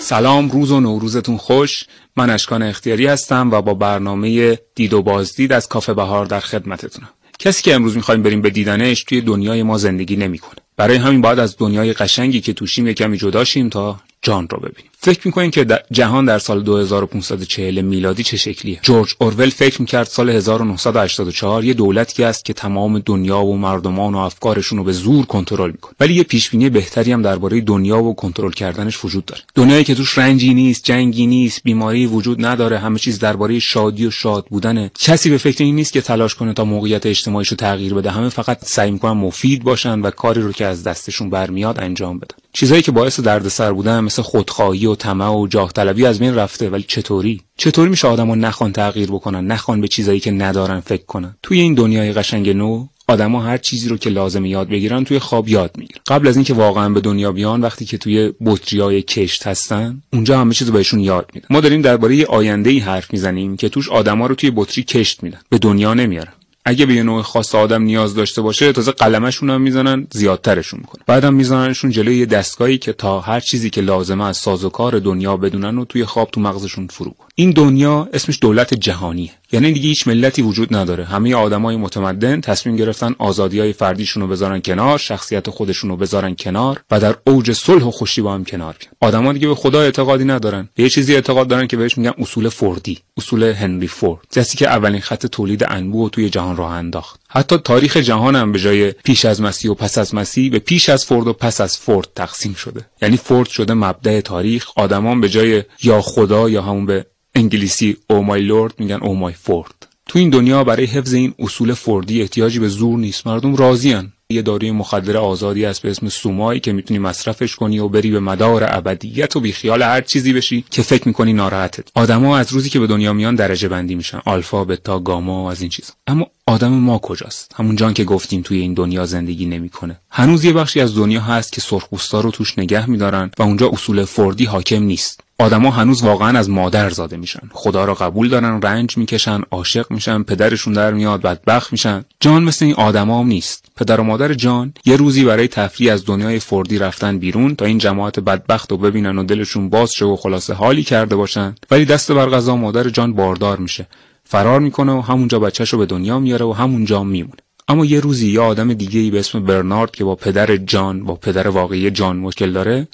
سلام، روز و نوروزتون خوش. من اشکان اختیاری هستم و با برنامه دید و بازدید از کافه بهار در خدمتتونم. کسی که امروز میخوایم بریم به دیدنش توی دنیای ما زندگی نمیکنه. برای همین باید از دنیای قشنگی که توشیم یه کمی جدا شیم تا جان رو ببینیم. فکر میکنین که جهان در سال 2540 میلادی چه شکلیه؟ جورج اورول فکر میکرد سال 1984 یه دولتی هست که تمام دنیا و مردمان و افکارشون رو به زور کنترل میکنه. ولی یه پیشبینی بهتری هم درباره دنیا و کنترل کردنش وجود داره. دنیایی که توش رنجی نیست، جنگی نیست، بیماری وجود نداره، همه چیز درباره شادی و شاد بودنه. کسی به فکر این نیست که تلاش کنه تا موقعیت اجتماعیشو تغییر بده. همه فقط سعی میکنن مفید باشن و کاری رو که از دستشون برمیاد انجام بدن. چیزایی که باعث دردسر بودن مثل خودخواهی و طمع و جاه طلبی از بین رفته. ولی چطوری میشه آدمو نخوان تغییر بکنن، نخوان به چیزایی که ندارن فکر کنن؟ توی این دنیای قشنگ نو آدما هر چیزی رو که لازم یاد بگیرن توی خواب یاد میگیرن. قبل از اینکه واقعا به دنیا بیان، وقتی که توی بطریای کشت هستن، اونجا همه چیزو بهشون یاد میدن. ما داریم درباره آینده‌ای حرف میزنیم که توش آدما رو توی بطری کشت میدن، به دنیا نمیارن. اگه به یه نوع خاص آدم نیاز داشته باشه، تازه قلمشون هم میزنن، زیادترشون میکنن. بعدم میزننشون جلوی یه دستگاهی که تا هر چیزی که لازمه از سازوکار دنیا بدونن و توی خواب تو مغزشون فرو کنن. این دنیا اسمش دولت جهانیه. یعنی دیگه هیچ ملتی وجود نداره. همه آدمای متمدن تصمیم گرفتن آزادی‌های فردیشون رو بذارن کنار، شخصیت خودشون رو بذارن کنار و در اوج صلح و خوشی با هم کنار بیان. آدما دیگه به خدا اعتقادی ندارن. به یه چیزی اعتقاد دارن که بهش میگن اصول فوردی، اصول هنری فورد. کسی که اولین خط تولید انبوه توی جهان راه انداخت. حتی تاریخ جهان هم به جای پیش از مسیح و پس از مسیح به پیش از فورد و پس از فورد تقسیم شده. یعنی فورد شده مبدأ تاریخ، آدمان به جای یا خدا یا همون به انگلیسی او مای لورد میگن او مای فورد. تو این دنیا برای حفظ این اصول فوردی احتیاجی به زور نیست، مردم راضی ان. یه داروی مخدر آزادی هست به اسم سومایی که میتونی مصرفش کنی و بری به مدار ابدیت و بیخیال هر چیزی بشی که فکر میکنی ناراحتت. آدما از روزی که به دنیا میان درجه بندی میشن، آلفا، بتا، گاما و از این چیزا. اما آدم ما کجاست؟ همون جان که گفتیم توی این دنیا زندگی نمیکنه. هنوز یه بخشی از دنیا هست که سرخپوستا رو توش نگه میدارن و اونجا اصول فوردی حاکم نیست. آدما هنوز واقعا از مادر زاده میشن، خدا را قبول دارن، رنج میکشن، عاشق میشن، پدرشون در میاد، بدبخت میشن. جان مثل این آدما هم نیست. پدر و مادر جان یه روزی برای تفریح از دنیای فوردی رفتن بیرون تا این جماعت بدبخت رو ببینن و دلشون باز شه و خلاصه حالی کرده باشن. ولی دست بر قضا مادر جان باردار میشه، فرار میکنه و همونجا بچه‌شو به دنیا میاره و همونجا میمونه. اما یه روزی یه آدم دیگه‌ای به اسم برنارد که با پدر جان، با پدر واقعی جان مشکل داره،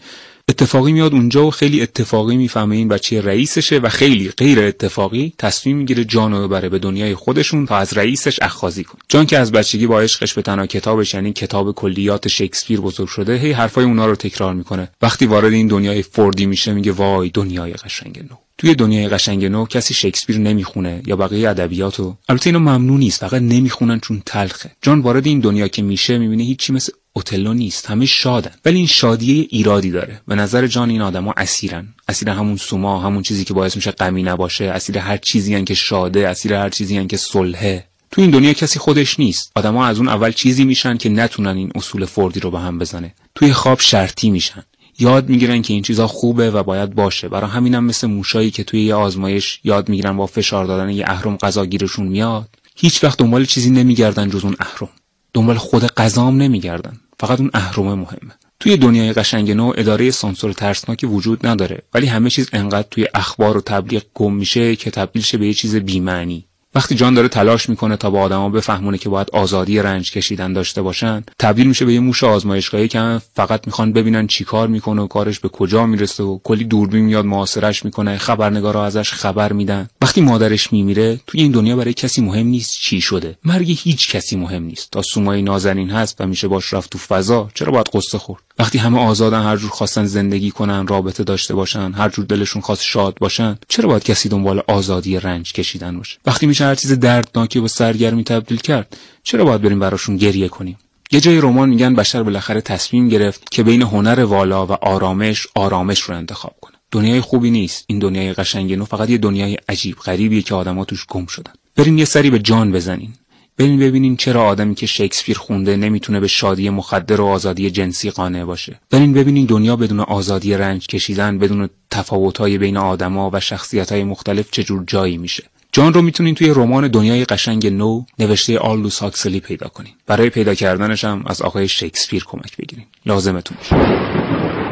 اتفاقی میاد اونجا و خیلی اتفاقی میفهمه این بچه رئیسشه و خیلی غیر اتفاقی تصمیم میگیره جان رو ببره به دنیای خودشون تا از رئیسش اخاذی کنه. جان که از بچگی با عشقش به تنها کتابش، یعنی کتاب کلیات شکسپیر بزرگ شده، هی حرفای اونا رو تکرار میکنه. وقتی وارد این دنیای فوردی میشه میگه وای دنیای قشنگ نو. توی دنیای قشنگ نو کسی شکسپیر نمیخونه یا بقیه ادبیاتو. البته اینو ممنون نیست، فقط نمیخونن چون تلخه. جان وارد این دنیا که میشه میبینه هیچی مثل اوتلو نیست، همه شادن. ولی این شادی ایرادی داره. به نظر جان این آدما اسیرن. اسیر همون سوما، همون چیزی که باعث میشه غمی نباشه، اسیر هر چیزی ان که شاده، اسیر هر چیزی ان که صلحه. تو این دنیا کسی خودش نیست. آدما از اون اول چیزی میشن که نتونن این اصول فوردی رو به هم بزنه. توی خواب شرطی میشن. یاد میگیرن که این چیزا خوبه و باید باشه. برای همینم مثل موشایی که توی یه آزمایش یاد میگیرن با فشار دادن یه اهرم غذا گیرشون میاد. هیچ وقت دنبال چیزی نمیگردن جز اون اهرم. دنبال خود غذام نمیگردن. فقط اون اهرم مهمه. توی دنیای قشنگ نو اداره سانسور ترسناکی وجود نداره، ولی همه چیز انقدر توی اخبار و تبلیغ گم میشه که تبدیل شه به یه چیز بی‌معنی. وقتی جان داره تلاش میکنه تا با آدما بفهمونه که باید آزادی رنج کشیدن داشته باشن، تبدیل میشه به یه موش آزمایشگاهی که فقط میخوان ببینن چیکار میکنه و کارش به کجا میرسه و کلی دوربین میاد محاصرهش میکنه، خبرنگارا ازش خبر میدن. وقتی مادرش میمیره، توی این دنیا برای کسی مهم نیست چی شده. مرگ هیچ کسی مهم نیست. تا سومای نازنین هست و میشه باش رفت تو فضا، چرا باید قصه خورد؟ وقتی همه آزادن، هر جور خواستن زندگی کنن، رابطه داشته باشن، هر جور دلشون خواست شاد باشن، چرا باید کسی دنبال آزادی رنج کشیدن باشه؟ وقتی میشه هر چیز دردناکی به سرگرمی تبدیل کرد، چرا باید بریم براشون گریه کنیم؟ یه جای رمان میگن بشر بالاخره تصمیم گرفت که بین هنر والا و آرامش رو انتخاب کنه. دنیای خوبی نیست. این دنیای قشنگ نو فقط یه دنیای عجیب غریبیه که آدما توش گم شدن. بریم یه سری به جان بزنین. بریم ببینیم چرا آدمی که شکسپیر خونده نمیتونه به شادی مخدر و آزادی جنسی قانع باشه. بریم ببینیم دنیا بدون آزادی رنج کشیدن، بدون تفاوت‌های بین آدما و شخصیت‌های مختلف چجور جایی میشه. جان رو میتونین توی رمان دنیای قشنگ نو نوشته آلدوس هاکسلی پیدا کنین. برای پیدا کردنش هم از آقای شکسپیر کمک بگیرین. لازمتون میشه.